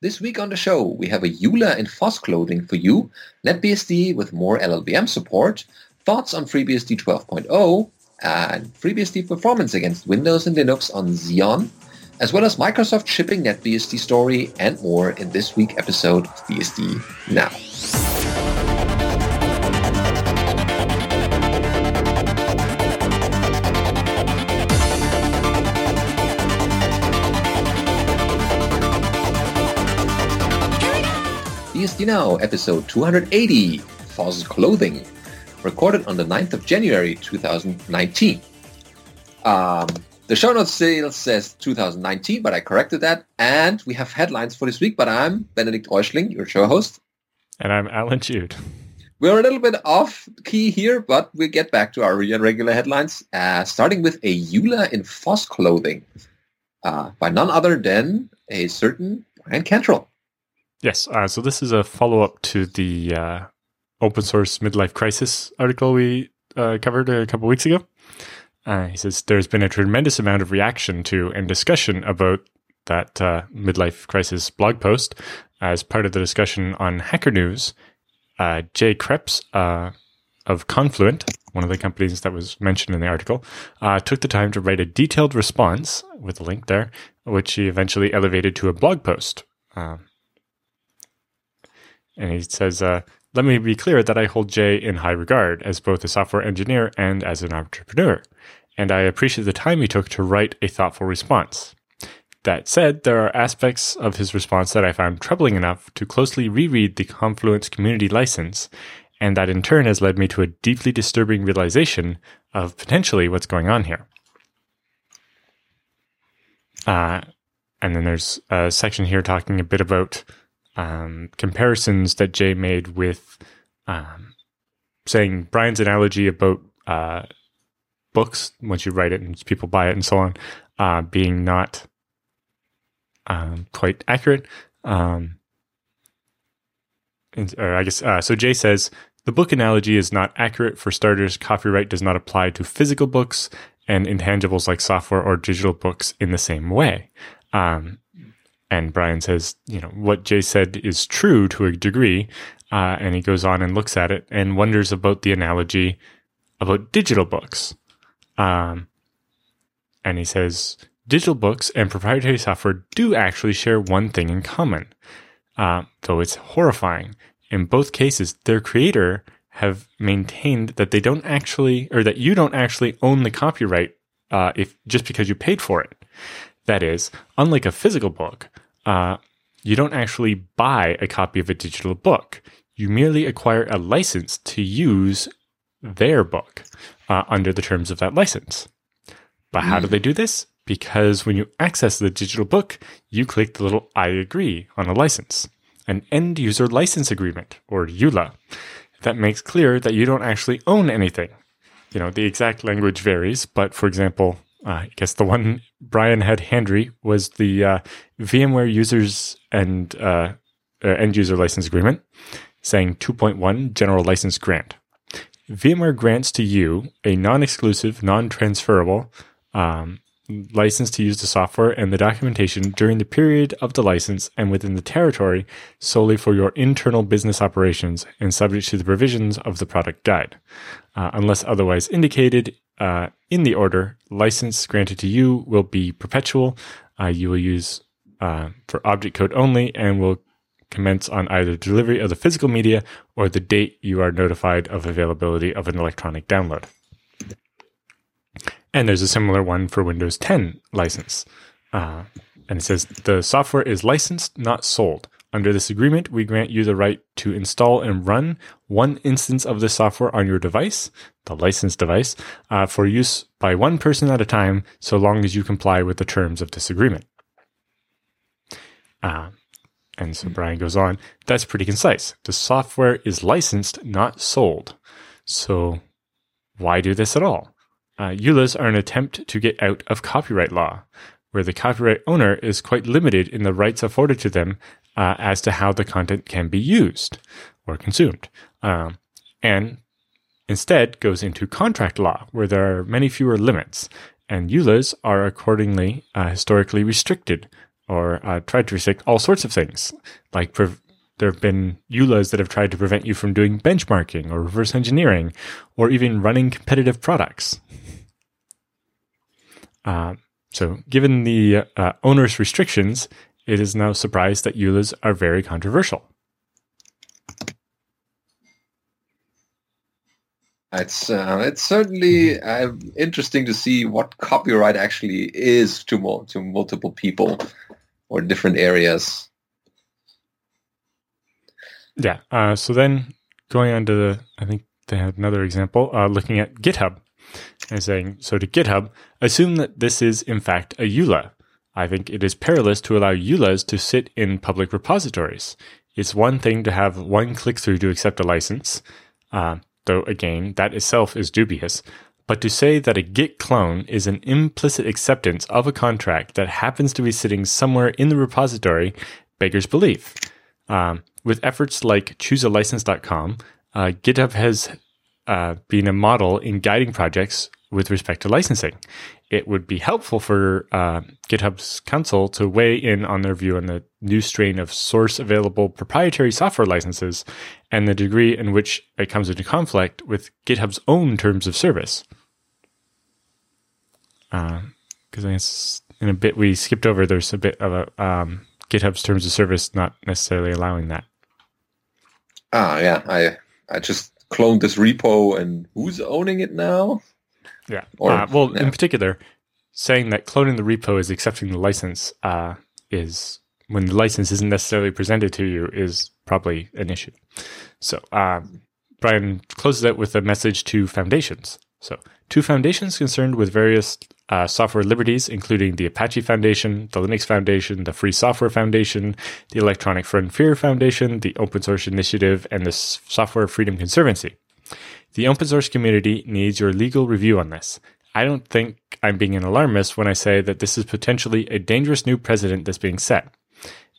This week on the show, we have a EULA in FOSS clothing for you, NetBSD with more LLVM support, thoughts on FreeBSD 12.0, and FreeBSD performance against Windows and Linux on Xeon, as well as Microsoft shipping NetBSD story and more in this week's episode of BSD Now. BSD Now, episode 280, FOSS Clothing, recorded on the 9th of January 2019. The show notes still says 2019, but I corrected that. And we have headlines for this week, but I'm Benedikt Euschling, your show host. And I'm Alan Jude. We're a little bit off key here, but we'll get back to our regular headlines, starting with a EULA in FOSS clothing by none other than a certain Brian Cantrell. Yes, so this is a follow-up to the Open Source Midlife Crisis article we covered a couple weeks ago. He says, there's been a tremendous amount of reaction to and discussion about that Midlife Crisis blog post. As part of the discussion on Hacker News, Jay Kreps of Confluent, one of the companies that was mentioned in the article, took the time to write a detailed response with a link there, which he eventually elevated to a blog post. And he says, let me be clear that I hold Jay in high regard as both a software engineer and as an entrepreneur, and I appreciate the time he took to write a thoughtful response. That said, there are aspects of his response that I found troubling enough to closely reread the Confluence community license, and that in turn has led me to a deeply disturbing realization of potentially what's going on here. And then there's a section here talking a bit about comparisons that Jay made with saying Brian's analogy about books, once you write it and people buy it and so on, being not quite accurate. So Jay says, the book analogy is not accurate. For starters, copyright does not apply to physical books and intangibles like software or digital books in the same way. And Brian says, you know, what Jay said is true to a degree, and he goes on and looks at it and wonders about the analogy about digital books. And he says, digital books and proprietary software do actually share one thing in common, though it's horrifying. In both cases, their creator have maintained that they don't actually, or that you don't actually own the copyright if just because you paid for it. That is, unlike a physical book, you don't actually buy a copy of a digital book. You merely acquire a license to use their book under the terms of that license. But how do they do this? Because when you access the digital book, you click the little I agree on a license, an end user license agreement, or EULA, that makes clear that you don't actually own anything. You know, the exact language varies, but for example, I guess the one Brian had handy was the VMware users and end user license agreement, saying 2.1 general license grant. VMware grants to you a non-exclusive, non-transferable license to use the software and the documentation during the period of the license and within the territory solely for your internal business operations and subject to the provisions of the product guide, unless otherwise indicated. In the order, license granted to you will be perpetual. You will use for object code only and will commence on either delivery of the physical media or the date you are notified of availability of an electronic download. And there's a similar one for Windows 10 license. And it says, the software is licensed, not sold. Under this agreement, we grant you the right to install and run one instance of the software on your device, the licensed device, for use by one person at a time, so long as you comply with the terms of this agreement. And so Brian goes on, that's pretty concise. The software is licensed, not sold. So why do this at all? EULAs are an attempt to get out of copyright law, where the copyright owner is quite limited in the rights afforded to them as to how the content can be used or consumed, and instead goes into contract law, where there are many fewer limits, and EULAs are accordingly historically restricted or tried to restrict all sorts of things. Like there have been EULAs that have tried to prevent you from doing benchmarking or reverse engineering or even running competitive products. So given the onerous restrictions, it is no surprise that EULAs are very controversial. It's certainly interesting to see what copyright actually is to multiple people or different areas. Yeah. So then going on to the, I think they had another example, looking at GitHub and saying, so to GitHub, assume that this is in fact a EULA. I think it is perilous to allow EULAs to sit in public repositories. It's one thing to have one click through to accept a license. Though again, that itself is dubious, but to say that a Git clone is an implicit acceptance of a contract that happens to be sitting somewhere in the repository beggars belief. With efforts like choosealicense.com, GitHub has been a model in guiding projects with respect to licensing. It would be helpful for GitHub's council to weigh in on their view on the new strain of source available proprietary software licenses and the degree in which it comes into conflict with GitHub's own terms of service. Because I guess in a bit we skipped over, there's a bit of a GitHub's terms of service not necessarily allowing that. Yeah. I just cloned this repo and who's owning it now? Yeah. Or, well, in particular, saying that cloning the repo is accepting the license is, when the license isn't necessarily presented to you, is probably an issue. So Brian closes out with a message to foundations. So to foundations concerned with various software liberties, including the Apache Foundation, the Linux Foundation, the Free Software Foundation, the Electronic Frontier Foundation, the Open Source Initiative, and the Software Freedom Conservancy. The open source community needs your legal review on this. I don't think I'm being an alarmist when I say that this is potentially a dangerous new precedent that's being set.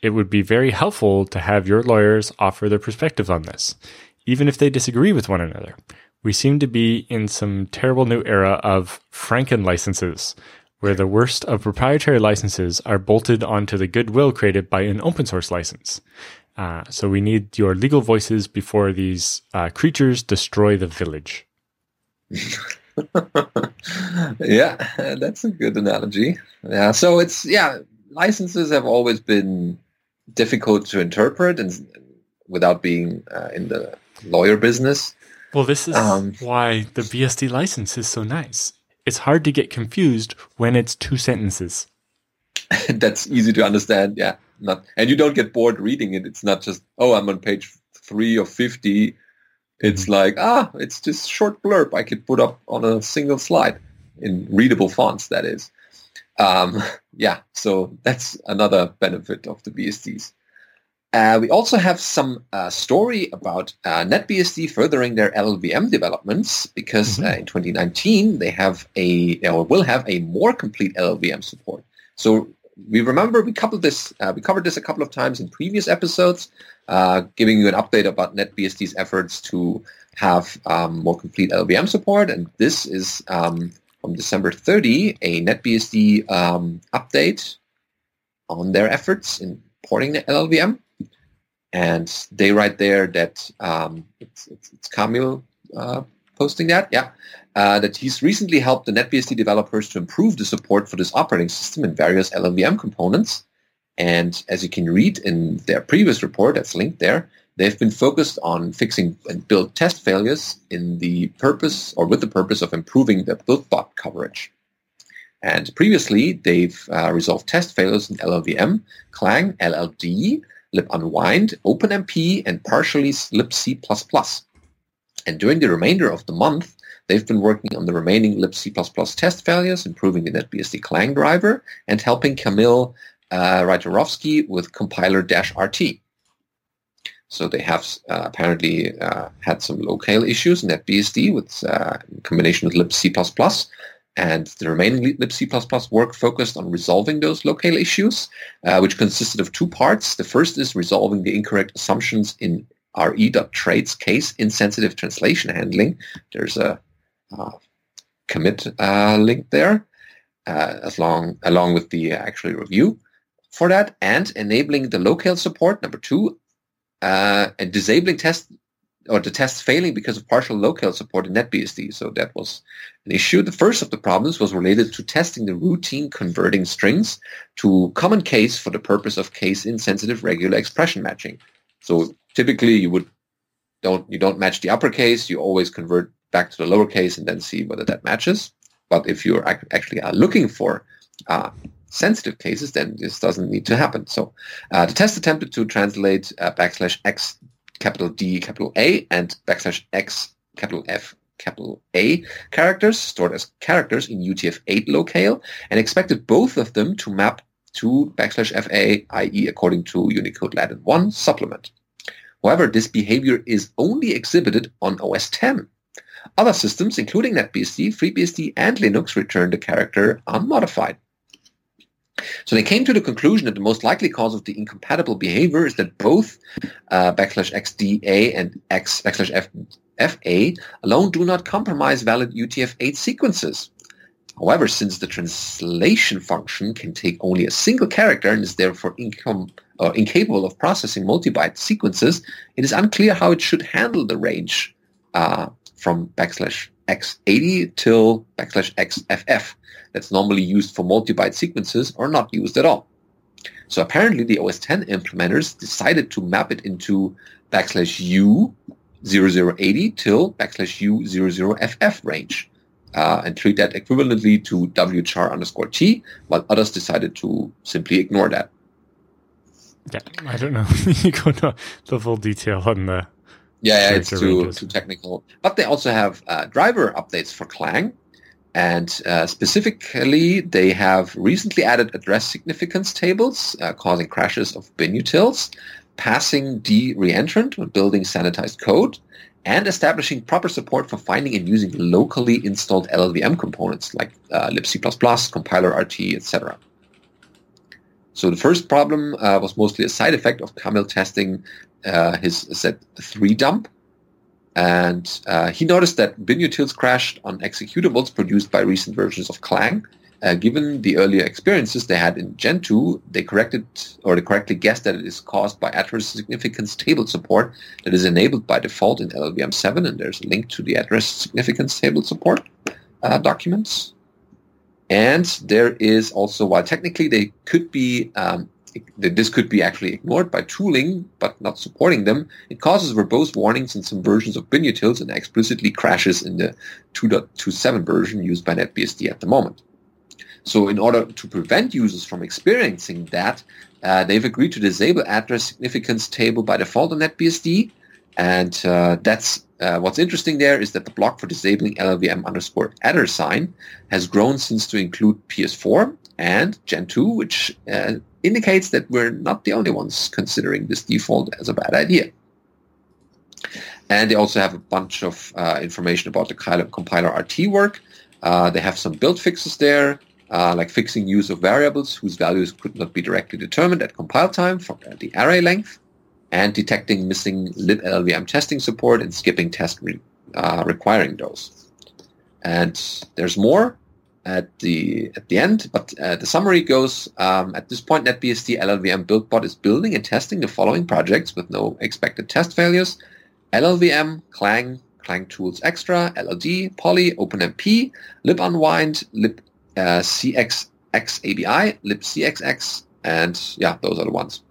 It would be very helpful to have your lawyers offer their perspectives on this, even if they disagree with one another. We seem to be in some terrible new era of Franken licenses, where the worst of proprietary licenses are bolted onto the goodwill created by an open source license. So we need your legal voices before these creatures destroy the village. Yeah, that's a good analogy. Yeah, so it's, licenses have always been difficult to interpret and without being in the lawyer business. Well, this is why the BSD license is so nice. It's hard to get confused when it's two sentences. That's easy to understand, yeah. And you don't get bored reading it. It's not just, oh, I'm on page 3 or 50. It's like, it's this short blurb I could put up on a single slide in readable fonts, that is. So that's another benefit of the BSDs. We also have some story about NetBSD furthering their LLVM developments because in 2019 they have will have a more complete LLVM support. So we remember we covered this a couple of times in previous episodes, giving you an update about NetBSD's efforts to have more complete LLVM support. And this is from December 30, a NetBSD update on their efforts in porting the LLVM. And they write there that it's Kamil posting that, that he's recently helped the NetBSD developers to improve the support for this operating system in various LLVM components. And as you can read in their previous report that's linked there, they've been focused on fixing and build test failures with the purpose of improving the build bot coverage. And previously, they've resolved test failures in LLVM, Clang, LLD, LibUnwind, OpenMP, and partially LibC++. And during the remainder of the month, they've been working on the remaining libc++ test failures, improving the NetBSD Clang driver, and helping Kamil Rytarowski with compiler-rt. So they have apparently had some locale issues in NetBSD in combination with libc++, and the remaining libc++ work focused on resolving those locale issues, which consisted of two parts. The first is resolving the incorrect assumptions in re.trade's case insensitive translation handling. There's a commit link there along with the actual review. for that, and enabling the locale support, number two, and disabling tests or the tests failing because of partial locale support in NetBSD. So that was an issue. The first of the problems was related to testing the routine converting strings to common case for the purpose of case-insensitive regular expression matching. So typically you don't match the uppercase, you always convert back to the lowercase and then see whether that matches. But if you actually are looking for sensitive cases, then this doesn't need to happen. So the test attempted to translate \X D A and \X F A characters stored as characters in UTF-8 locale and expected both of them to map to \FA, i.e. according to Unicode Latin 1 supplement. However, this behavior is only exhibited on OS X. Other systems, including NetBSD, FreeBSD, and Linux, return the character unmodified. So they came to the conclusion that the most likely cause of the incompatible behavior is that both \XDA and \FA alone do not compromise valid UTF-8 sequences. However, since the translation function can take only a single character and is therefore incapable of processing multi-byte sequences, it is unclear how it should handle the range from \X80 till \XFF. That's normally used for multi-byte sequences or not used at all. So apparently the OS X implementers decided to map it into \U0080 till \U00FF range and treat that equivalently to wchar_t, while others decided to simply ignore that. Yeah, I don't know. You go to the full detail on the... Yeah, it's too technical. But they also have driver updates for Clang. And specifically, they have recently added address significance tables, causing crashes of bin utils, passing dereentrant when building sanitized code, and establishing proper support for finding and using locally installed LLVM components like libc++, compiler-rt, etc. So the first problem was mostly a side effect of Kamil testing his Z3 dump. And he noticed that bin utils crashed on executables produced by recent versions of Clang. Given the earlier experiences they had in Gen 2, they correctly guessed that it is caused by address significance table support that is enabled by default in LLVM 7, and there's a link to the address significance table support documents. And there is also, while technically they could be... this could be actually ignored by tooling, but not supporting them. It causes verbose warnings in some versions of binutils and explicitly crashes in the 2.27 version used by NetBSD at the moment. So in order to prevent users from experiencing that, they've agreed to disable address significance table by default on NetBSD. And that's what's interesting there is that the block for disabling LLVM_addersign has grown since to include PS4 and Gen 2, which... indicates that we're not the only ones considering this default as a bad idea. And they also have a bunch of information about the compiler-rt work. They have some build fixes there, like fixing use of variables whose values could not be directly determined at compile time for the array length, and detecting missing libLLVM testing support and skipping tests requiring those. And there's more at the end, but the summary goes, at this point, NetBSD LLVM BuildBot is building and testing the following projects with no expected test failures: LLVM, Clang, Clang Tools Extra, LLD, Polly, OpenMP, LibUnwind, libcxxabi, libcxx, and yeah, those are the ones.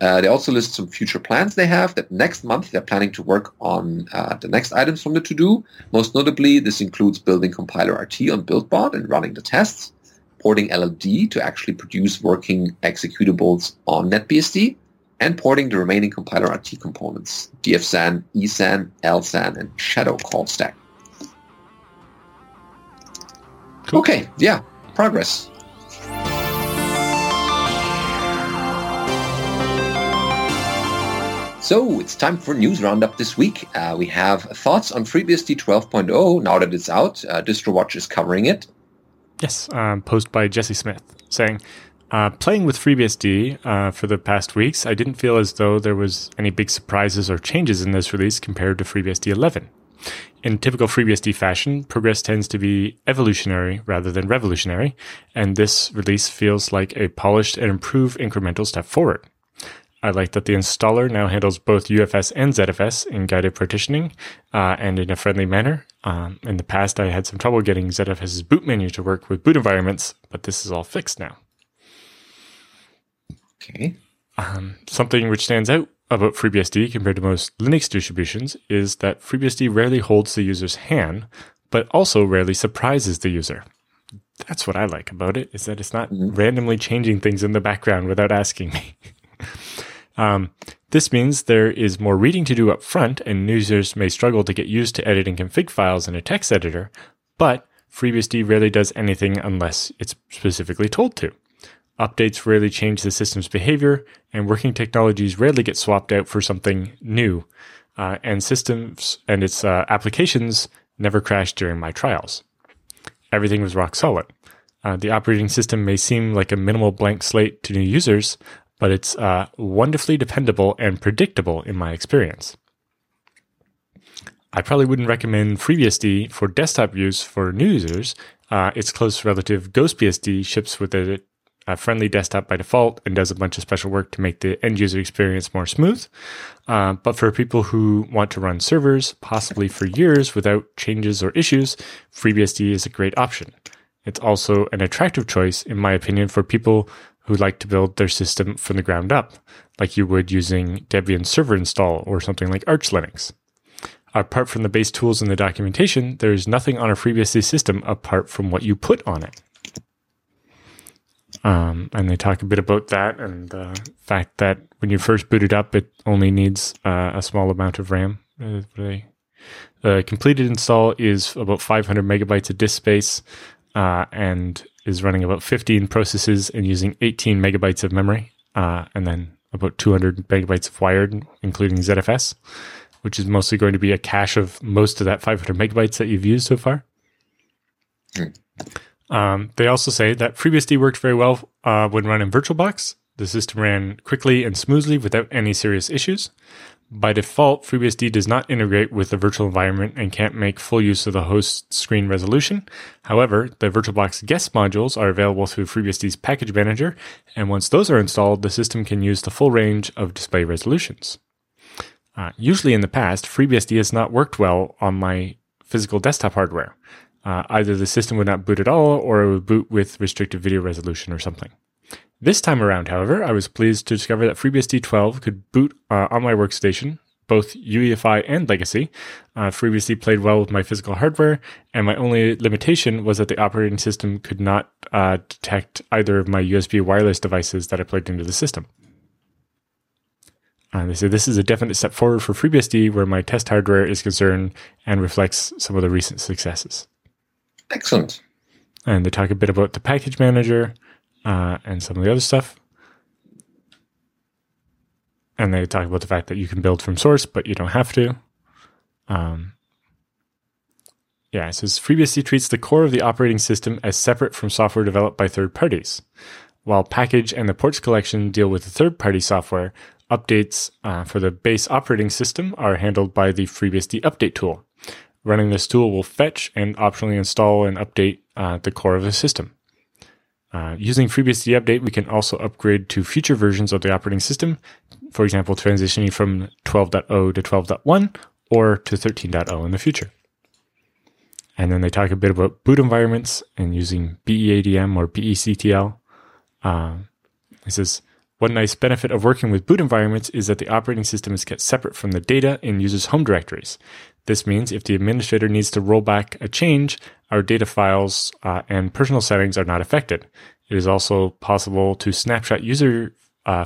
They also list some future plans they have, that next month they're planning to work on the next items from the to-do. Most notably, this includes building compiler-rt on BuildBot and running the tests, porting LLD to actually produce working executables on NetBSD, and porting the remaining compiler-rt components, dfsan, esan, lsan, and shadow call stack. Cool. Okay, yeah, progress. So it's time for news roundup this week. We have thoughts on FreeBSD 12.0 now that it's out. DistroWatch is covering it. Yes, post by Jesse Smith saying, playing with FreeBSD for the past weeks, I didn't feel as though there was any big surprises or changes in this release compared to FreeBSD 11. In typical FreeBSD fashion, progress tends to be evolutionary rather than revolutionary, and this release feels like a polished and improved incremental step forward. I like that the installer now handles both UFS and ZFS in guided partitioning and in a friendly manner. In the past, I had some trouble getting ZFS's boot menu to work with boot environments, but this is all fixed now. Okay. Something which stands out about FreeBSD compared to most Linux distributions is that FreeBSD rarely holds the user's hand, but also rarely surprises the user. That's what I like about it, is that it's not randomly changing things in the background without asking me. This means there is more reading to do up front, and users may struggle to get used to editing config files in a text editor, but FreeBSD rarely does anything unless it's specifically told to. Updates rarely change the system's behavior, and working technologies rarely get swapped out for something new, and systems and its applications never crashed during my trials. Everything was rock solid. The operating system may seem like a minimal blank slate to new users, but it's wonderfully dependable and predictable in my experience. I probably wouldn't recommend FreeBSD for desktop use for new users. Its close relative GhostBSD ships with a friendly desktop by default and does a bunch of special work to make the end user experience more smooth. But for people who want to run servers, possibly for years without changes or issues, FreeBSD is a great option. It's also an attractive choice, in my opinion, for people who like to build their system from the ground up, like you would using Debian server install or something like Arch Linux. Apart from the base tools in the documentation, there is nothing on a FreeBSD system apart from what you put on it. And they talk a bit about that and the fact that when you first boot it up, it only needs a small amount of RAM. The completed install is about 500 megabytes of disk space and is running about 15 processes and using 18 megabytes of memory and then about 200 megabytes of wired, including ZFS, which is mostly going to be a cache of most of that 500 megabytes that you've used so far. They also say that FreeBSD worked very well when run in VirtualBox. The system ran quickly and smoothly without any serious issues. By default, FreeBSD does not integrate with the virtual environment and can't make full use of the host screen resolution. However, the VirtualBox guest modules are available through FreeBSD's package manager, and once those are installed, the system can use the full range of display resolutions. Usually in the past, FreeBSD has not worked well on my physical desktop hardware. Either the system would not boot at all, or it would boot with restricted video resolution or something. This time around, however, I was pleased to discover that FreeBSD 12 could boot on my workstation, both UEFI and legacy. FreeBSD played well with my physical hardware, and my only limitation was that the operating system could not detect either of my USB wireless devices that I plugged into the system. They say this is a definite step forward for FreeBSD where my test hardware is concerned and reflects some of the recent successes. Excellent. And they talk a bit about the package manager and some of the other stuff. And they talk about the fact that you can build from source, but you don't have to. It says FreeBSD treats the core of the operating system as separate from software developed by third parties. While package and the ports collection deal with the third-party software, updates for the base operating system are handled by the FreeBSD update tool. Running this tool will fetch and optionally install and update the core of the system. Using FreeBSD Update, we can also upgrade to future versions of the operating system, for example, transitioning from 12.0 to 12.1 or to 13.0 in the future. And then they talk a bit about boot environments and using BEADM or BECTL. It says, one nice benefit of working with boot environments is that the operating system is kept separate from the data in users' home directories. This means if the administrator needs to roll back a change, our data files and personal settings are not affected. It is also possible to snapshot user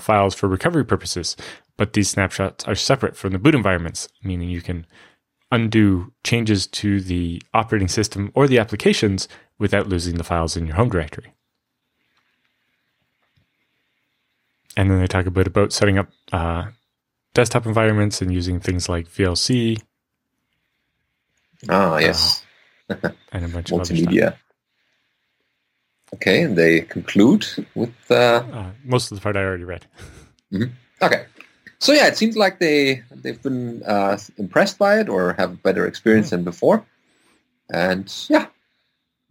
files for recovery purposes, but these snapshots are separate from the boot environments, meaning you can undo changes to the operating system or the applications without losing the files in your home directory. And then they talk a bit about setting up desktop environments and using things like VLC. Ah, yes. And a bunch of other stuff. Okay, and they conclude with... most of the part I already read. Okay. So yeah, it seems like they they've been impressed by it or have a better experience than before. And yeah,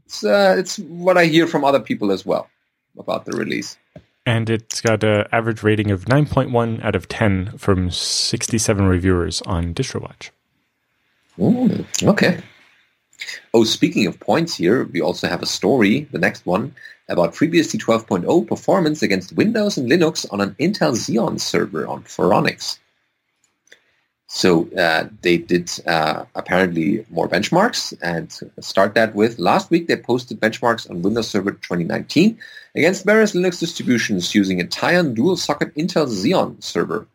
it's what I hear from other people as well about the release. And it's got an average rating of 9.1 out of 10 from 67 reviewers on DistroWatch. Ooh, okay. Oh, speaking of points here, we also have a story, the next one, about FreeBSD 12.0 performance against Windows and Linux on an Intel Xeon server on Pharonix. So they did apparently more benchmarks, and start that with last week they posted benchmarks on Windows Server 2019 against various Linux distributions using a Tyan dual-socket Intel Xeon server.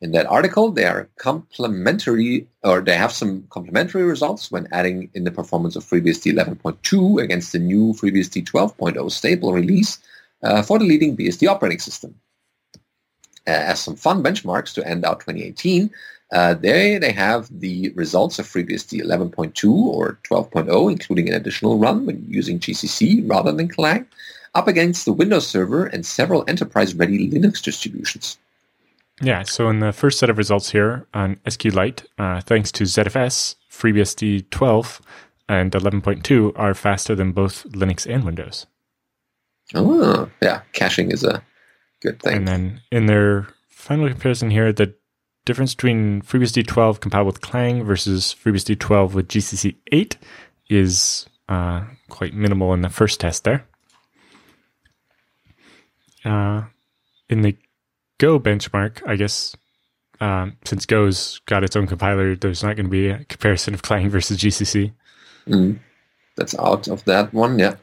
In that article, they are complementary, or they have some complementary results when adding in the performance of FreeBSD 11.2 against the new FreeBSD 12.0 stable release for the leading BSD operating system. As some fun benchmarks to end out 2018, they have the results of FreeBSD 11.2 or 12.0, including an additional run when using GCC rather than Clang, up against the Windows Server and several enterprise-ready Linux distributions. Yeah, so in the first set of results here on SQLite, thanks to ZFS, FreeBSD 12 and 11.2 are faster than both Linux and Windows. Oh, yeah, caching is a good thing. And then in their final comparison here, the difference between FreeBSD 12 compiled with Clang versus FreeBSD 12 with GCC 8 is quite minimal in the first test there. In the Go benchmark, I guess, since Go's got its own compiler, there's not going to be a comparison of Clang versus GCC. That's out of that one, yeah.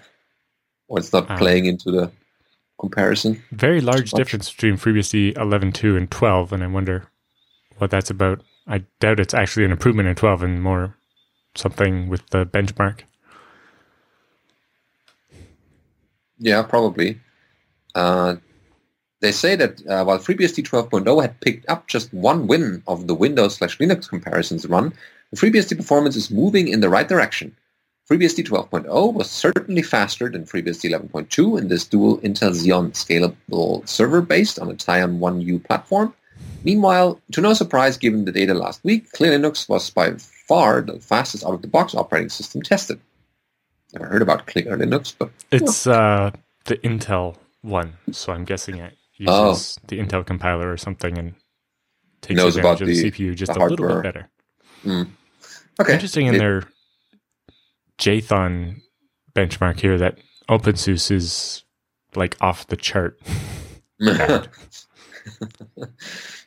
Or it's not playing into the comparison. Very large difference between FreeBSD 11.2 and 12, and I wonder what that's about. I doubt it's actually an improvement in 12 and more something with the benchmark. Yeah, probably. They say that while FreeBSD 12.0 had picked up just one win of the Windows/Linux comparisons run, the FreeBSD performance is moving in the right direction. FreeBSD 12.0 was certainly faster than FreeBSD 11.2 in this dual Intel Xeon scalable server based on a Tyan 1U platform. Meanwhile, to no surprise given the data last week, Clear Linux was by far the fastest out-of-the-box operating system tested. Never heard about Clear Linux, but... It's the Intel one, so I'm guessing it uses the Intel compiler or something and takes advantage about of the CPU just a little bit better. Okay. Interesting in their JSON benchmark here that OpenSUSE is like off the chart.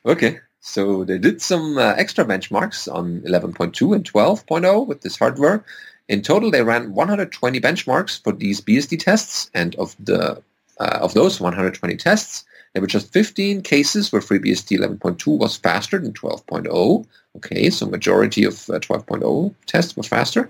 Okay, so they did some extra benchmarks on 11.2 and 12.0 with this hardware. In total, they ran 120 benchmarks for these BSD tests, and of those 120 tests, there were just 15 cases where FreeBSD 11.2 was faster than 12.0. Okay, so majority of 12.0 tests was faster.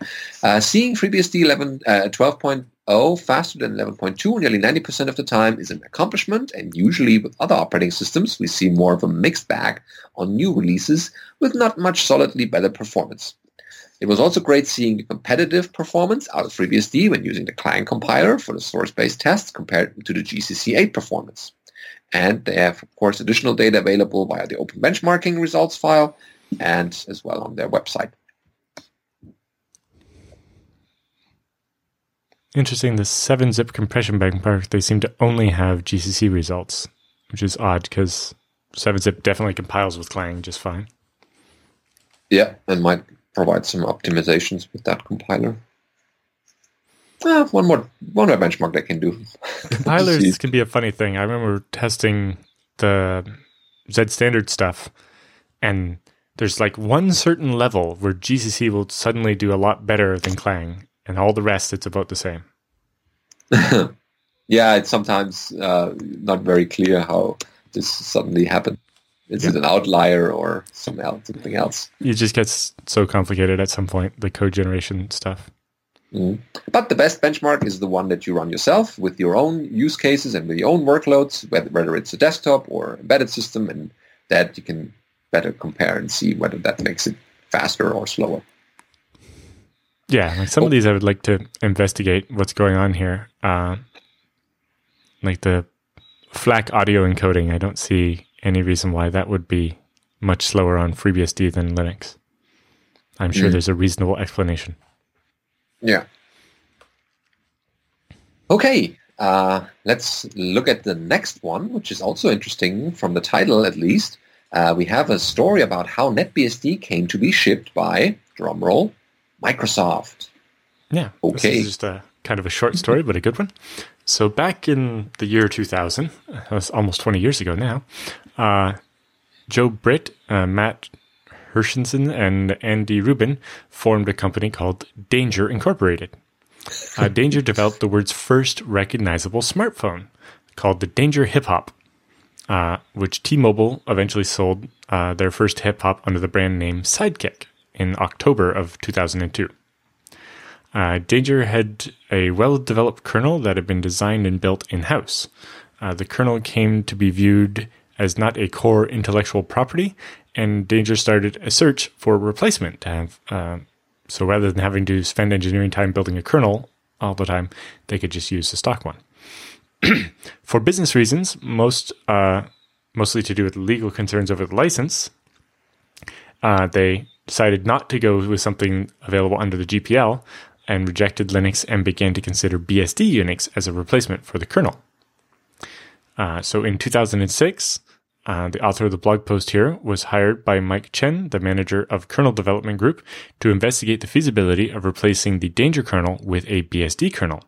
Seeing FreeBSD 12.0 faster than 11.2 nearly 90% of the time is an accomplishment, and usually with other operating systems, we see more of a mixed bag on new releases with not much solidly better performance. It was also great seeing the competitive performance out of FreeBSD when using the Clang compiler for the source-based tests compared to the GCC 8 performance. And they have, of course, additional data available via the open benchmarking results file and as well on their website. Interesting, the 7-zip compression benchmark, they seem to only have GCC results, which is odd because 7-zip definitely compiles with Clang just fine. Yeah, and might provide some optimizations with that compiler. One more benchmark they can do. Compilers can be a funny thing. I remember testing the Z-standard stuff, and there's like one certain level where GCC will suddenly do a lot better than Clang, and all the rest, it's about the same. Yeah, it's sometimes not very clear how this suddenly happened. Is it an outlier or something else? It just gets so complicated at some point, the code generation stuff. But the best benchmark is the one that you run yourself with your own use cases and with your own workloads, whether it's a desktop or embedded system, and that you can better compare and see whether that makes it faster or slower. Yeah, like some of these I would like to investigate what's going on here. Like the FLAC audio encoding, I don't see any reason why that would be much slower on FreeBSD than Linux. I'm sure there's a reasonable explanation. Yeah. Okay. Let's look at the next one, which is also interesting from the title at least. We have a story about how NetBSD came to be shipped by, drumroll, Microsoft. Yeah. Okay. This is just a kind of a short story, but a good one. So back in the year 2000, that's almost 20 years ago now, Joe Britt, Matt Hershenson, and Andy Rubin formed a company called Danger Incorporated. Danger developed the world's first recognizable smartphone called the Danger Hip Hop, which T-Mobile eventually sold their first hip hop under the brand name Sidekick in October of 2002. Danger had a well-developed kernel that had been designed and built in-house. The kernel came to be viewed as not a core intellectual property, and Danger started a search for a replacement to have. So rather than having to spend engineering time building a kernel all the time, they could just use the stock one. For business reasons, mostly to do with legal concerns over the license, they decided not to go with something available under the GPL and rejected Linux and began to consider BSD Unix as a replacement for the kernel. So in 2006, the author of the blog post here was hired by Mike Chen, the manager of Kernel Development Group, to investigate the feasibility of replacing the Danger kernel with a BSD kernel,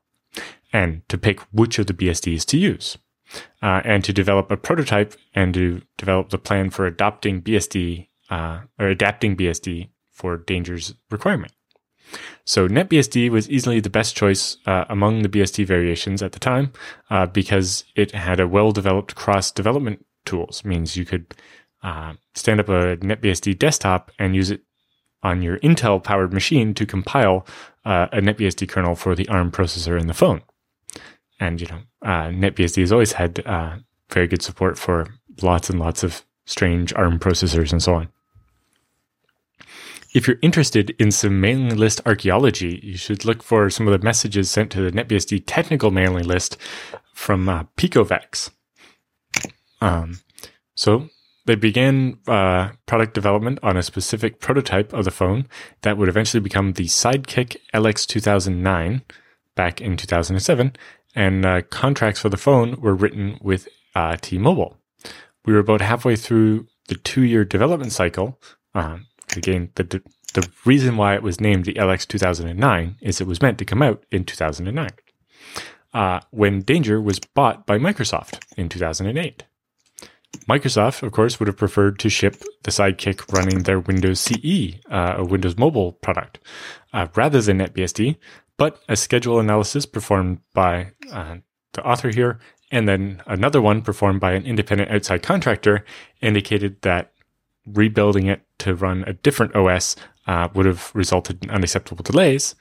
and to pick which of the BSDs to use, and to develop a prototype and to develop the plan for adapting BSD for Danger's requirement. So NetBSD was easily the best choice among the BSD variations at the time because it had a well-developed cross-development tools. Means you could stand up a NetBSD desktop and use it on your Intel-powered machine to compile a NetBSD kernel for the ARM processor in the phone. And NetBSD has always had very good support for lots and lots of strange ARM processors and so on. If you're interested in some mailing list archaeology, you should look for some of the messages sent to the NetBSD technical mailing list from Picovax. So they began product development on a specific prototype of the phone that would eventually become the Sidekick LX2009 back in 2007, and contracts for the phone were written with T-Mobile. We were about halfway through the two-year development cycle. Again, the reason why it was named the LX2009 is it was meant to come out in 2009, when Danger was bought by Microsoft in 2008. Microsoft, of course, would have preferred to ship the Sidekick running their Windows CE, a Windows Mobile product, rather than NetBSD, but a schedule analysis performed by the author here, and then another one performed by an independent outside contractor, indicated that rebuilding it to run a different OS would have resulted in unacceptable delays.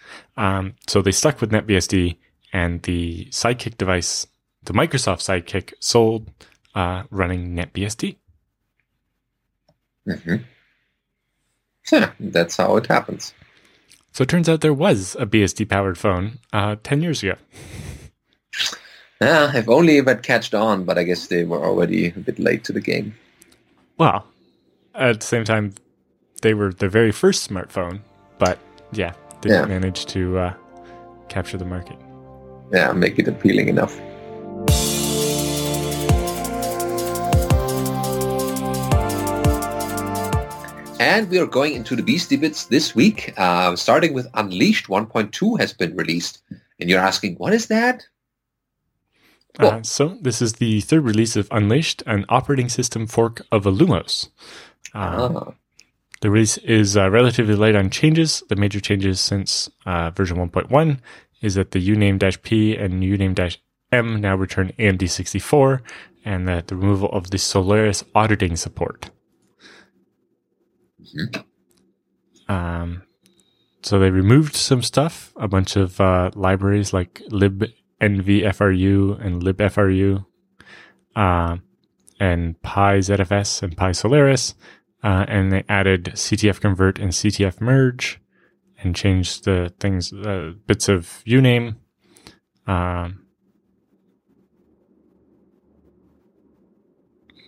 So they stuck with NetBSD, and the Sidekick device, the Microsoft Sidekick, sold running NetBSD. Mm-hmm. Yeah, that's how it happens. So it turns out there was a BSD-powered phone 10 years ago. Yeah, if only it had catched on, but I guess they were already a bit late to the game. Well, at the same time, they were the very first smartphone, but yeah, didn't manage to capture the market. Yeah, make it appealing enough. And we are going into the beastie bits this week, starting with Unleashed 1.2 has been released. And you're asking, what is that? Cool. So this is the third release of Unleashed, an operating system fork of Illumos. The release is relatively light on changes. The major changes since version 1.1 is that the uname-p and uname-m now return AMD64, and that the removal of the Solaris auditing support. So they removed some stuff, a bunch of libraries like libnvfru and libfru, and pyzfs and pySolaris, and they added CTF convert and CTF merge, and changed the things, bits of uname.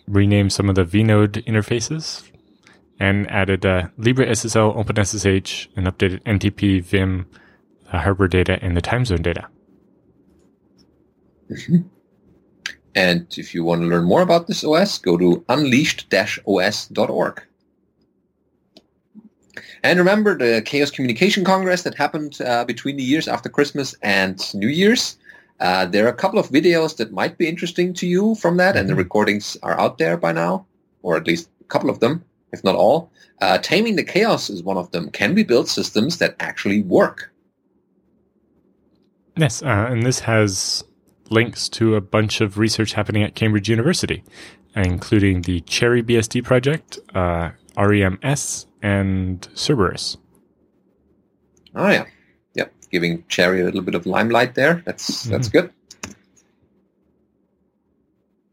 Renamed some of the vnode interfaces. and added LibreSSL, OpenSSH, and updated NTP, Vim, the hardware data, and the time zone data. Mm-hmm. And if you want to learn more about this OS, go to unleashed-os.org. And remember the Chaos Communication Congress that happened between the years after Christmas and New Year's. There are a couple of videos that might be interesting to you from that, and the recordings are out there by now, or at least a couple of them, if not all. Taming the Chaos is one of them. Can we build systems that actually work? Yes, and this has links to a bunch of research happening at Cambridge University, including the Cherry BSD project, REMS, and Cerberus. Oh, yeah. Yep, giving Cherry a little bit of limelight there. That's good.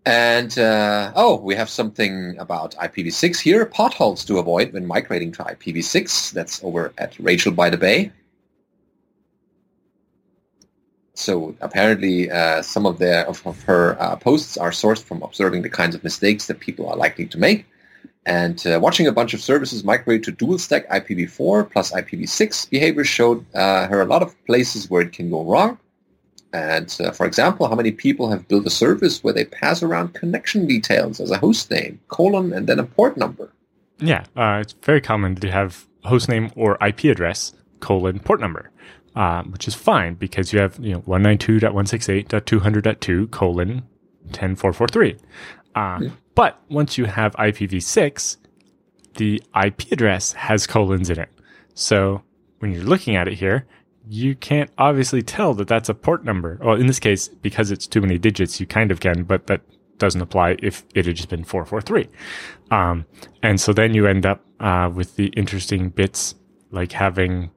And, we have something about IPv6 here. Potholes to avoid when migrating to IPv6. That's over at Rachel by the Bay. So apparently some of her posts are sourced from observing the kinds of mistakes that people are likely to make. And watching a bunch of services migrate to dual-stack IPv4 plus IPv6 behavior showed her a lot of places where it can go wrong. And, for example, how many people have built a service where they pass around connection details as a host name, colon, and then a port number? Yeah, it's very common to have host name or IP address, colon, port number. Which is fine because you have 192.168.200.2 colon 10443. But once you have IPv6, the IP address has colons in it. So when you're looking at it here, you can't obviously tell that that's a port number. Well, in this case, because it's too many digits, you kind of can, but that doesn't apply if it had just been 443. And so then you end up with the interesting bits like having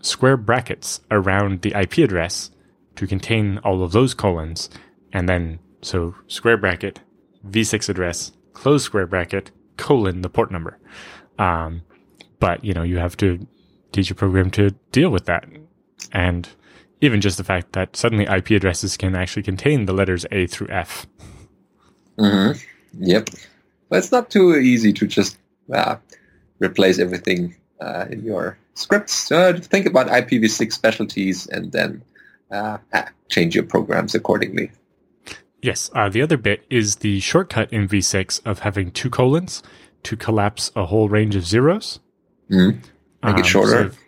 square brackets around the IP address to contain all of those colons. And then, so square bracket, v6 address, close square bracket, colon, the port number. But, you have to teach your program to deal with that. And even just the fact that suddenly IP addresses can actually contain the letters A through F. Mm-hmm. Yep. But it's not too easy to just replace everything in your scripts. Think about IPv6 specialties and then change your programs accordingly. Yes. The other bit is the shortcut in v6 of having two colons to collapse a whole range of zeros. Mm-hmm. Make it shorter. So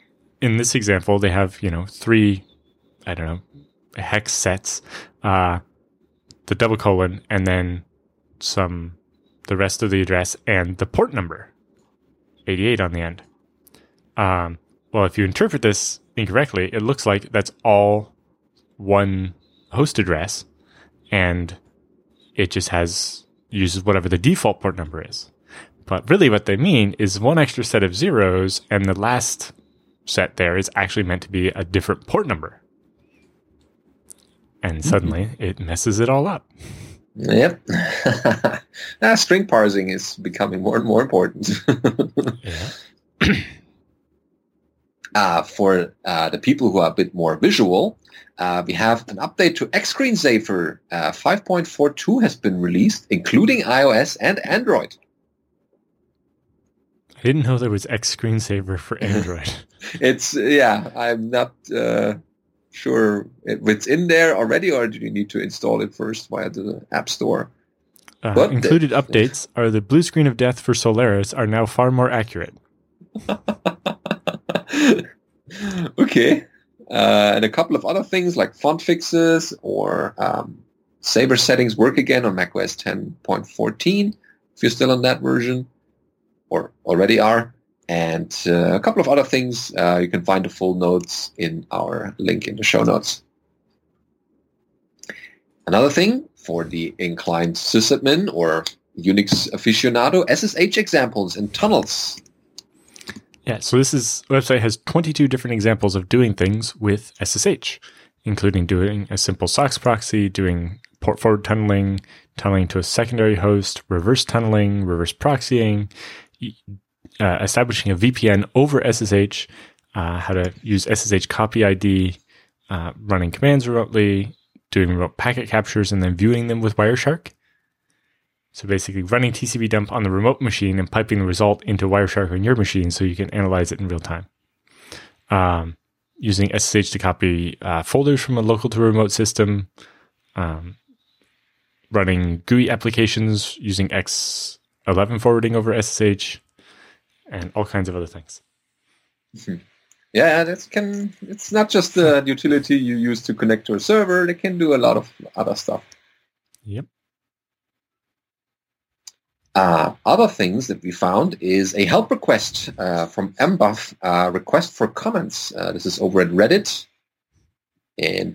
in this example, they have, three, hex sets, the double colon, and then the rest of the address and the port number, 88 on the end. If you interpret this incorrectly, it looks like that's all one host address, and it just uses whatever the default port number is. But really what they mean is one extra set of zeros, and the last set there is actually meant to be a different port number. And suddenly it messes it all up. Yep. String parsing is becoming more and more important. Yeah. For the people who are a bit more visual, we have an update to xScreenSaver. 5.42 has been released, including iOS and Android. I didn't know there was xScreenSaver for Android. I'm not sure if it's in there already, or do you need to install it first via the App Store? Included updates are the blue screen of death for Solaris are now far more accurate. Okay. And a couple of other things like font fixes or Saber settings work again on macOS 10.14 if you're still on that version or already are. And a couple of other things. You can find the full notes in our link in the show notes. Another thing for the inclined sysadmin or Unix aficionado, SSH examples and tunnels. Yeah, so this website has 22 different examples of doing things with SSH, including doing a simple SOX proxy, doing port forward tunneling, tunneling to a secondary host, reverse tunneling, reverse proxying, establishing a VPN over SSH, how to use SSH copy ID, running commands remotely, doing remote packet captures, and then viewing them with Wireshark. So basically running TCP dump on the remote machine and piping the result into Wireshark on your machine so you can analyze it in real time. Using SSH to copy folders from a local to a remote system. Running GUI applications using X11 forwarding over SSH, and all kinds of other things. Mm-hmm. Yeah, it's not just the utility you use to connect to a server. They can do a lot of other stuff. Yep. Other things that we found is a help request from mbuff, request for comments. This is over at Reddit. And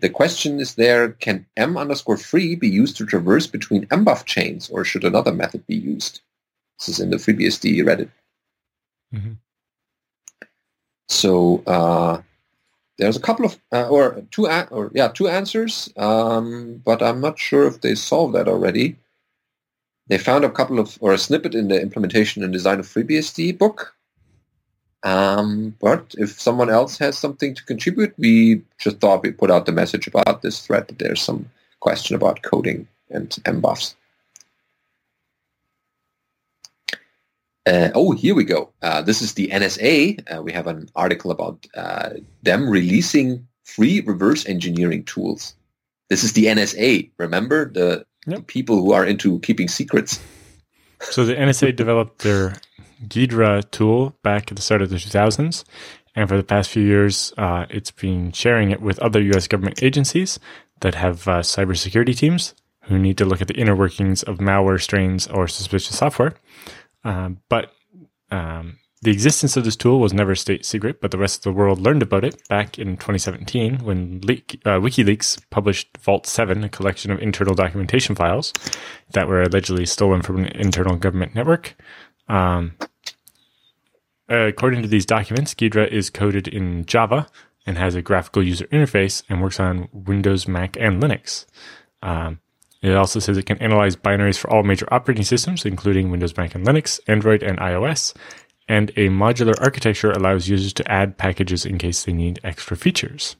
the question is there, can m_free be used to traverse between mbuff chains, or should another method be used? This is in the FreeBSD Reddit. Mm-hmm. So there's a couple of, two answers, but I'm not sure if they solved that already. They found a snippet in the implementation and design of FreeBSD book. But if someone else has something to contribute, we just thought we put out the message about this thread that there's some question about coding and mbuffs. Here we go. This is the NSA. We have an article about them releasing free reverse engineering tools. This is the NSA. Remember the people who are into keeping secrets. So the NSA developed their Ghidra tool back at the start of the 2000s. And for the past few years, it's been sharing it with other U.S. government agencies that have cybersecurity teams who need to look at the inner workings of malware, strains, or suspicious software. But the existence of this tool was never a state secret, but the rest of the world learned about it back in 2017 when WikiLeaks published Vault 7, a collection of internal documentation files that were allegedly stolen from an internal government network. According to these documents, Ghidra is coded in Java and has a graphical user interface and works on Windows, Mac, and Linux. It also says it can analyze binaries for all major operating systems, including Windows, Mac, and Linux, Android, and iOS. And a modular architecture allows users to add packages in case they need extra features.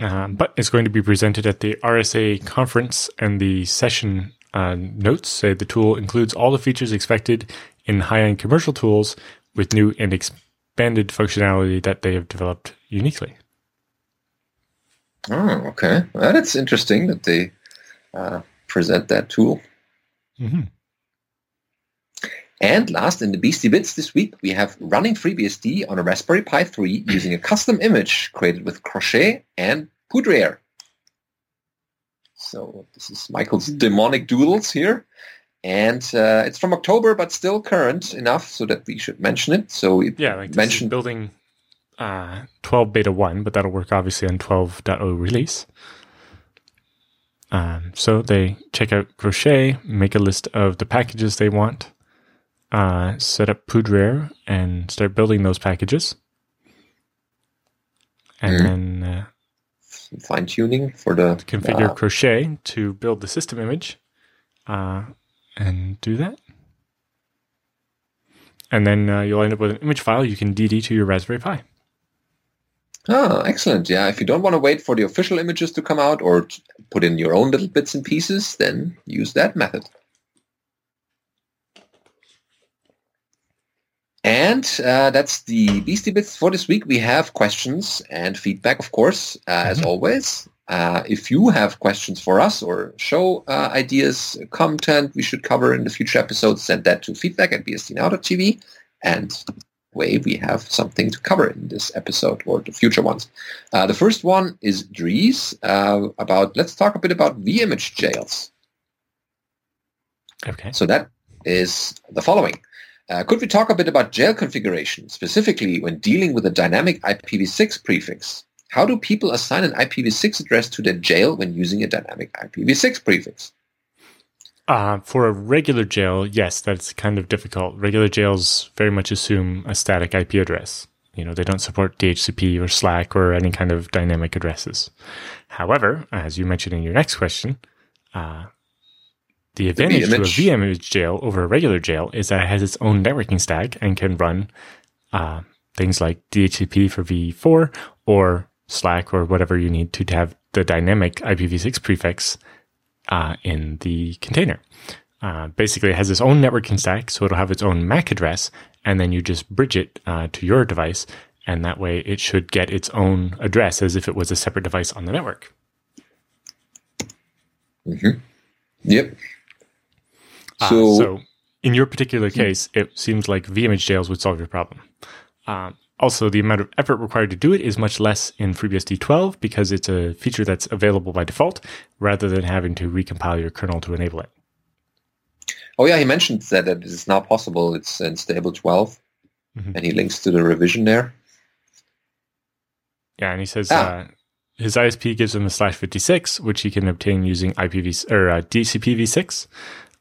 But it's going to be presented at the RSA conference, and the session notes say the tool includes all the features expected in high-end commercial tools with new and expanded functionality that they have developed uniquely. Oh, okay. Well, that's interesting that they present that tool. Mm-hmm. And last, in the Beastie Bits this week, we have running FreeBSD on a Raspberry Pi 3 using a custom image created with Crochet and Poudriere. So this is Michael's demonic doodles here. And it's from October, but still current enough so that we should mention it. So mentioned building 12 beta 1, but that'll work obviously on 12.0 release. So they check out Crochet, make a list of the packages they want, set up Poudriere, and start building those packages. And then fine-tuning for the... configure Crochet to build the system image and do that. And then you'll end up with an image file you can DD to your Raspberry Pi. Oh, excellent. Yeah, if you don't want to wait for the official images to come out or put in your own little bits and pieces, then use that method. And that's the Beastie Bits for this week. We have questions and feedback, of course, as always. If you have questions for us or show ideas, content we should cover in the future episodes, send that to feedback@bsdnow.tv. And way we have something to cover in this episode or the future ones. The first one is Dries about, let's talk a bit about vimage jails. Okay. So that is the following. Could we talk a bit about jail configuration, specifically when dealing with a dynamic IPv6 prefix? How do people assign an IPv6 address to their jail when using a dynamic IPv6 prefix? For a regular jail, yes, that's kind of difficult. Regular jails very much assume a static IP address. They don't support DHCP or Slack or any kind of dynamic addresses. However, as you mentioned in your next question, the advantage to a vimage jail over a regular jail is that it has its own networking stack and can run things like DHCP for v4 or Slack or whatever you need to have the dynamic IPv6 prefix in the container. Basically, it has its own networking stack, so it'll have its own MAC address, and then you just bridge it to your device, and that way it should get its own address as if it was a separate device on the network. Mm-hmm. Yep. So in your particular case, it seems like vMage jails would solve your problem. Also, the amount of effort required to do it is much less in FreeBSD 12 because it's a feature that's available by default rather than having to recompile your kernel to enable it. Oh, yeah, he mentioned that it's now possible. It's in stable 12, and he links to the revision there. Yeah, and he says his ISP gives him a /56, which he can obtain using IPv or DCP-v6.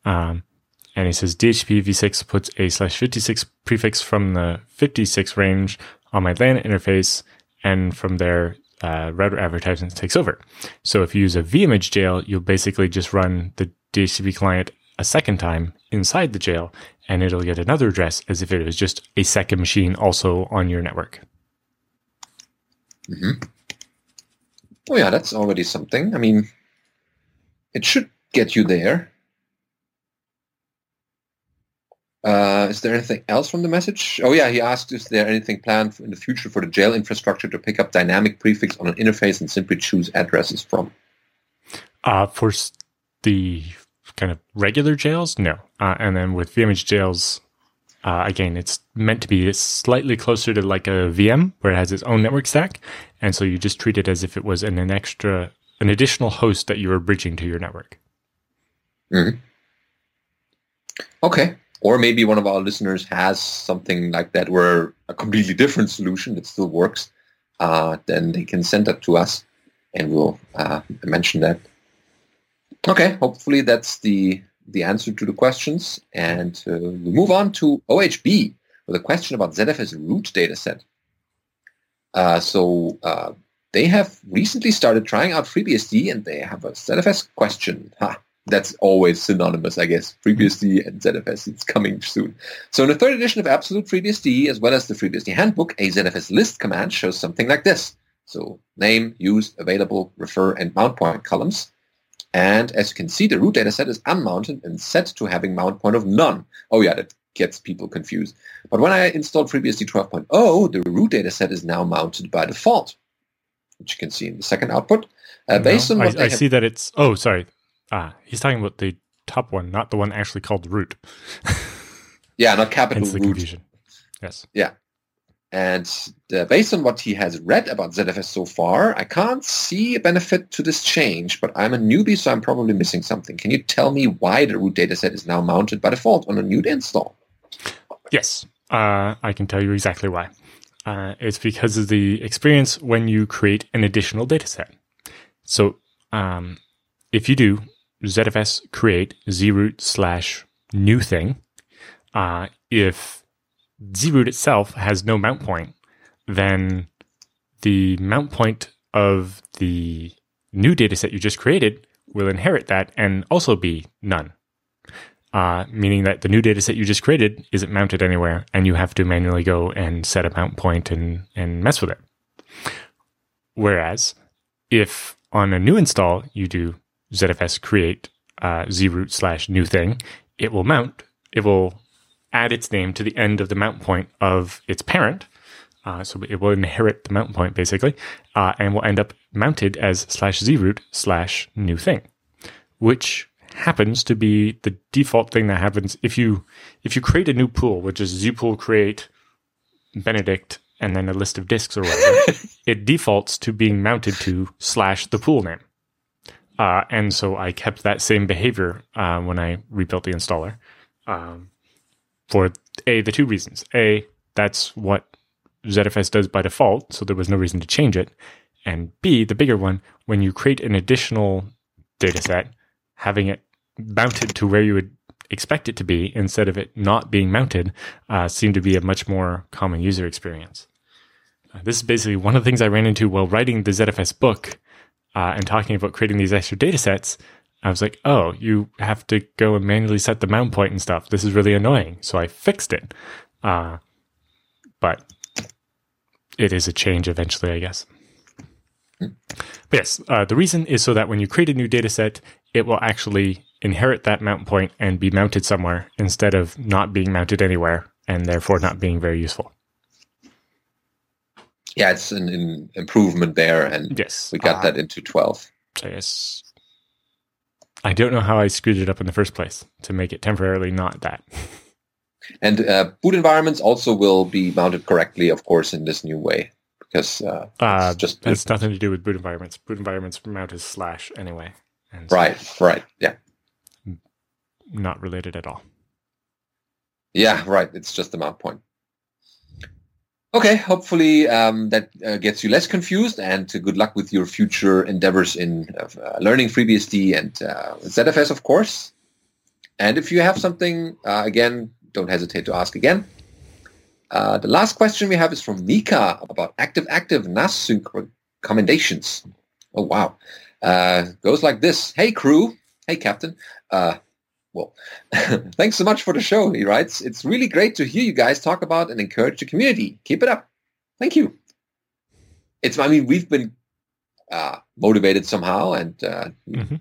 And he says DHCP v6 puts a /56 prefix from the 56 range on my LAN interface, and from there, router advertisement takes over. So if you use a vMage jail, you'll basically just run the DHCP client a second time inside the jail, and it'll get another address as if it was just a second machine also on your network. Mm-hmm. Oh yeah, that's already something. I mean, it should get you there. Is there anything else from the message? Oh yeah, he asked, is there anything planned in the future for the jail infrastructure to pick up dynamic prefix on an interface and simply choose addresses from? For the kind of regular jails, no. And then with vMage jails, again, it's meant to be slightly closer to like a VM where it has its own network stack. And so you just treat it as if it was an additional host that you were bridging to your network. Mm-hmm. Okay. Or maybe one of our listeners has something like that where a completely different solution that still works, then they can send that to us and we'll mention that. Okay, hopefully that's the answer to the questions. And we move on to OHB with a question about ZFS root dataset. So they have recently started trying out FreeBSD and they have a ZFS question. That's always synonymous, I guess. FreeBSD and ZFS, it's coming soon. So in the third edition of Absolute FreeBSD, as well as the FreeBSD handbook, a ZFS list command shows something like this. So name, use, available, refer, and mount point columns. And as you can see, the root dataset is unmounted and set to having mount point of none. Oh yeah, that gets people confused. But when I installed FreeBSD 12.0, the root dataset is now mounted by default, which you can see in the second output. I see that it's... Oh, sorry. He's talking about the top one, not the one actually called root. Yeah, not capital root. Hence the confusion. Yes. Yeah. And based on what he has read about ZFS so far, I can't see a benefit to this change, but I'm a newbie, so I'm probably missing something. Can you tell me why the root dataset is now mounted by default on a new install? Yes, I can tell you exactly why. It's because of the experience when you create an additional dataset. So, if you do ZFS create zroot /new thing, if zroot itself has no mount point, then the mount point of the new dataset you just created will inherit that and also be none, meaning that the new dataset you just created isn't mounted anywhere and you have to manually go and set a mount point and mess with it. Whereas if on a new install you do ZFS create zroot /new thing, it will mount. It will add its name to the end of the mount point of its parent. So it will inherit the mount point basically, and will end up mounted as /zroot /new thing, which happens to be the default thing that happens if you create a new pool, which is zpool create Benedikt and then a list of disks or whatever. It defaults to being mounted to / the pool name. And so I kept that same behavior when I rebuilt the installer for the two reasons. A, that's what ZFS does by default, so there was no reason to change it. And B, the bigger one, when you create an additional data set, having it mounted to where you would expect it to be instead of it not being mounted seemed to be a much more common user experience. This is basically one of the things I ran into while writing the ZFS book. And talking about creating these extra data sets, I was like, oh, you have to go and manually set the mount point and stuff. This is really annoying. So I fixed it. But it is a change eventually, I guess. But yes, the reason is so that when you create a new data set, it will actually inherit that mount point and be mounted somewhere instead of not being mounted anywhere and therefore not being very useful. Yeah, it's an improvement there, and yes, we got that into 12. So yes. I don't know how I screwed it up in the first place to make it temporarily not that. And boot environments also will be mounted correctly, of course, in this new way. Because it's nothing to do with boot environments. Boot environments mount is / anyway. And right, yeah. Not related at all. Yeah, right. It's just the mount point. Okay, hopefully that gets you less confused, and good luck with your future endeavors in learning FreeBSD and ZFS, of course. And if you have something, again, don't hesitate to ask again. The last question we have is from Mika about active-active NAS sync recommendations. Oh, wow. Goes like this. Hey, crew. Hey, Captain. Well, thanks so much for the show, he writes. It's really great to hear you guys talk about and encourage the community. Keep it up. Thank you. We've been motivated somehow and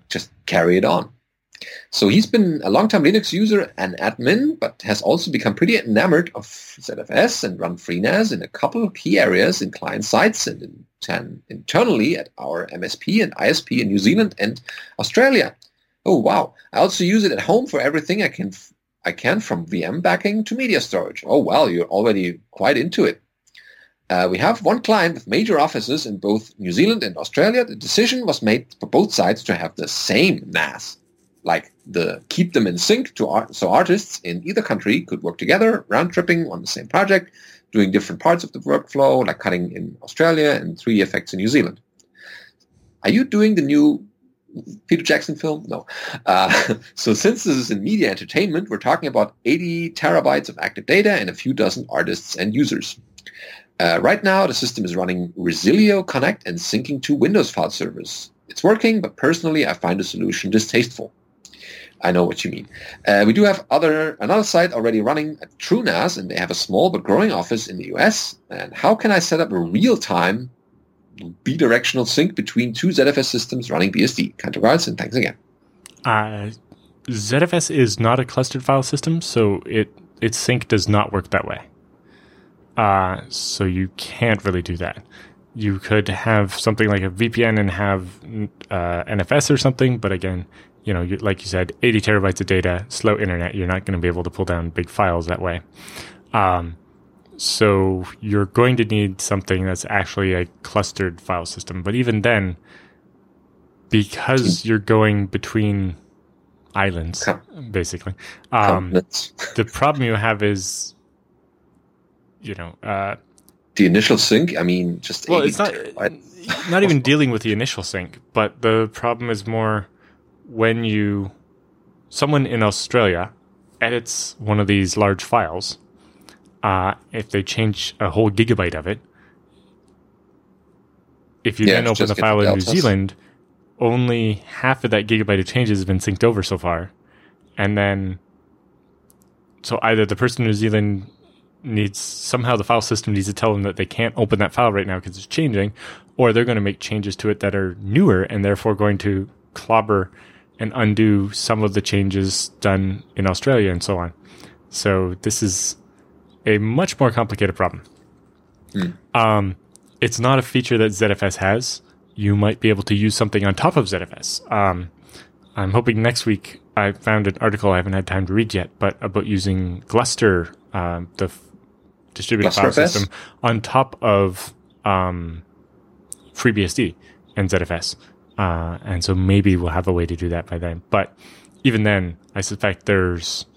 just carry it on. So he's been a long-time Linux user and admin, but has also become pretty enamored of ZFS and run FreeNAS in a couple of key areas in client sites and internally at our MSP and ISP in New Zealand and Australia. Oh, wow. I also use it at home for everything I can, from VM backing to media storage. Oh, well, you're already quite into it. We have one client with major offices in both New Zealand and Australia. The decision was made for both sides to have the same NAS. Like keep them in sync so artists in either country could work together, round-tripping on the same project, doing different parts of the workflow, like cutting in Australia and 3D effects in New Zealand. Are you doing the new Peter Jackson film? No. So since this is in media entertainment, we're talking about 80 terabytes of active data and a few dozen artists and users. Right now, the system is running Resilio Connect and syncing to Windows file servers. It's working, but personally, I find the solution distasteful. I know what you mean. We do have another site already running a true NAS, and they have a small but growing office in the US. And how can I set up a real-time bidirectional sync between two ZFS systems running BSD? Kind regards, and thanks again. ZFS is not a clustered file system, so its sync does not work that way. So you can't really do that. You could have something like a VPN and have NFS or something, but again, like you said, 80 terabytes of data, slow internet. You're not going to be able to pull down big files that way. So you're going to need something that's actually a clustered file system. But even then, because you're going between islands, basically, the problem you have is, the initial sync, just... Well, it's not even dealing with the initial sync, but the problem is more... When someone in Australia edits one of these large files, if they change a whole gigabyte of it, if you then open the file in New Zealand, only half of that gigabyte of changes has been synced over so far. And then, so either the person in New Zealand the file system needs to tell them that they can't open that file right now because it's changing, or they're going to make changes to it that are newer and therefore going to clobber and undo some of the changes done in Australia and so on. So this is a much more complicated problem. It's not a feature that ZFS has. You might be able to use something on top of ZFS. I'm hoping next week, I found an article I haven't had time to read yet, but about using Gluster, the distributed file system, on top of FreeBSD and ZFS. And so maybe we'll have a way to do that by then. But even then, I suspect there's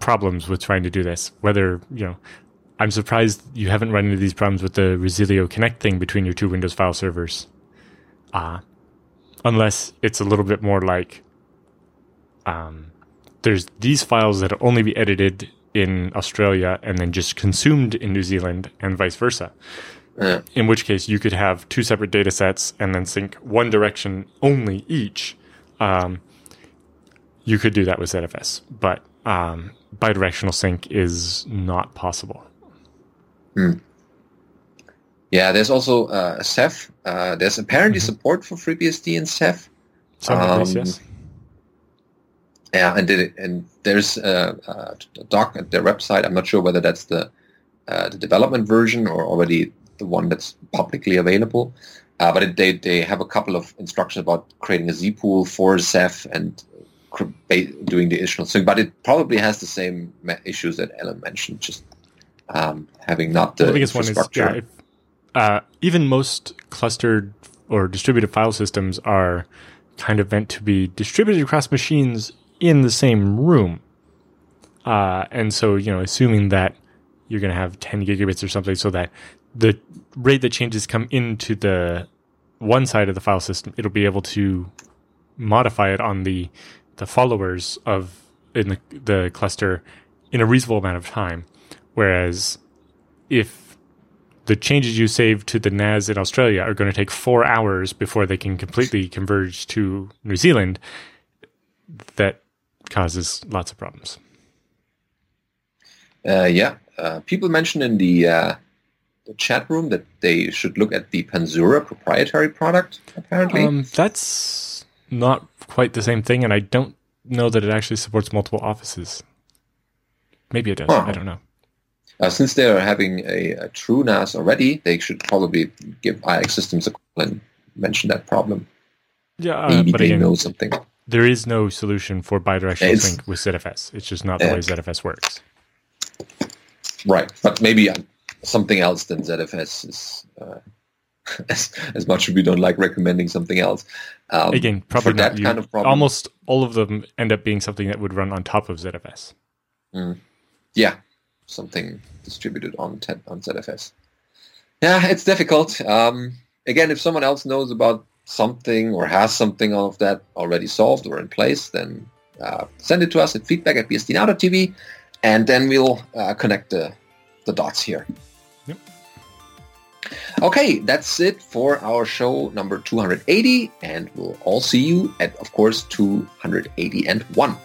problems with trying to do this. Whether, I'm surprised you haven't run into these problems with the Resilio Connect thing between your two Windows file servers. Unless it's a little bit more like there's these files that will only be edited in Australia and then just consumed in New Zealand and vice versa. In which case, you could have two separate data sets and then sync one direction only each. You could do that with ZFS, but bidirectional sync is not possible. Yeah, there's also Ceph. There's apparently support for FreeBSD in Ceph. Yes. Yeah, and there's a doc at their website. I'm not sure whether that's the development version or already the one that's publicly available. But they have a couple of instructions about creating a Z pool for Ceph and doing the additional thing. But it probably has the same issues that Alan mentioned, just having not the biggest one is even most clustered or distributed file systems are kind of meant to be distributed across machines in the same room. And so, you know, assuming that you're going to have 10 gigabits or something so that the rate that changes come into the one side of the file system, it'll be able to modify it on the followers of in the cluster in a reasonable amount of time. Whereas if the changes you save to the NAS in Australia are going to take 4 hours before they can completely converge to New Zealand, that causes lots of problems. People mentioned in the chat room that they should look at the Panzura proprietary product, apparently. That's not quite the same thing, and I don't know that it actually supports multiple offices. Maybe it does. Huh. I don't know. Since they are having a true NAS already, they should probably give IX Systems a call and mention that problem. Yeah, maybe but they know something. There is no solution for bidirectional sync with ZFS. It's just not the way ZFS works. Right, but maybe something else than ZFS is as much as we don't like recommending something else. Again, probably for that kind of problem. Almost all of them end up being something that would run on top of ZFS. Mm. Yeah, something distributed on ZFS. Yeah, it's difficult. Again, if someone else knows about something or has something of that already solved or in place, then send it to us at feedback@bsdnow.tv, and then we'll connect the dots here. Yep. Okay, that's it for our show number 280, and we'll all see you at, of course, 281.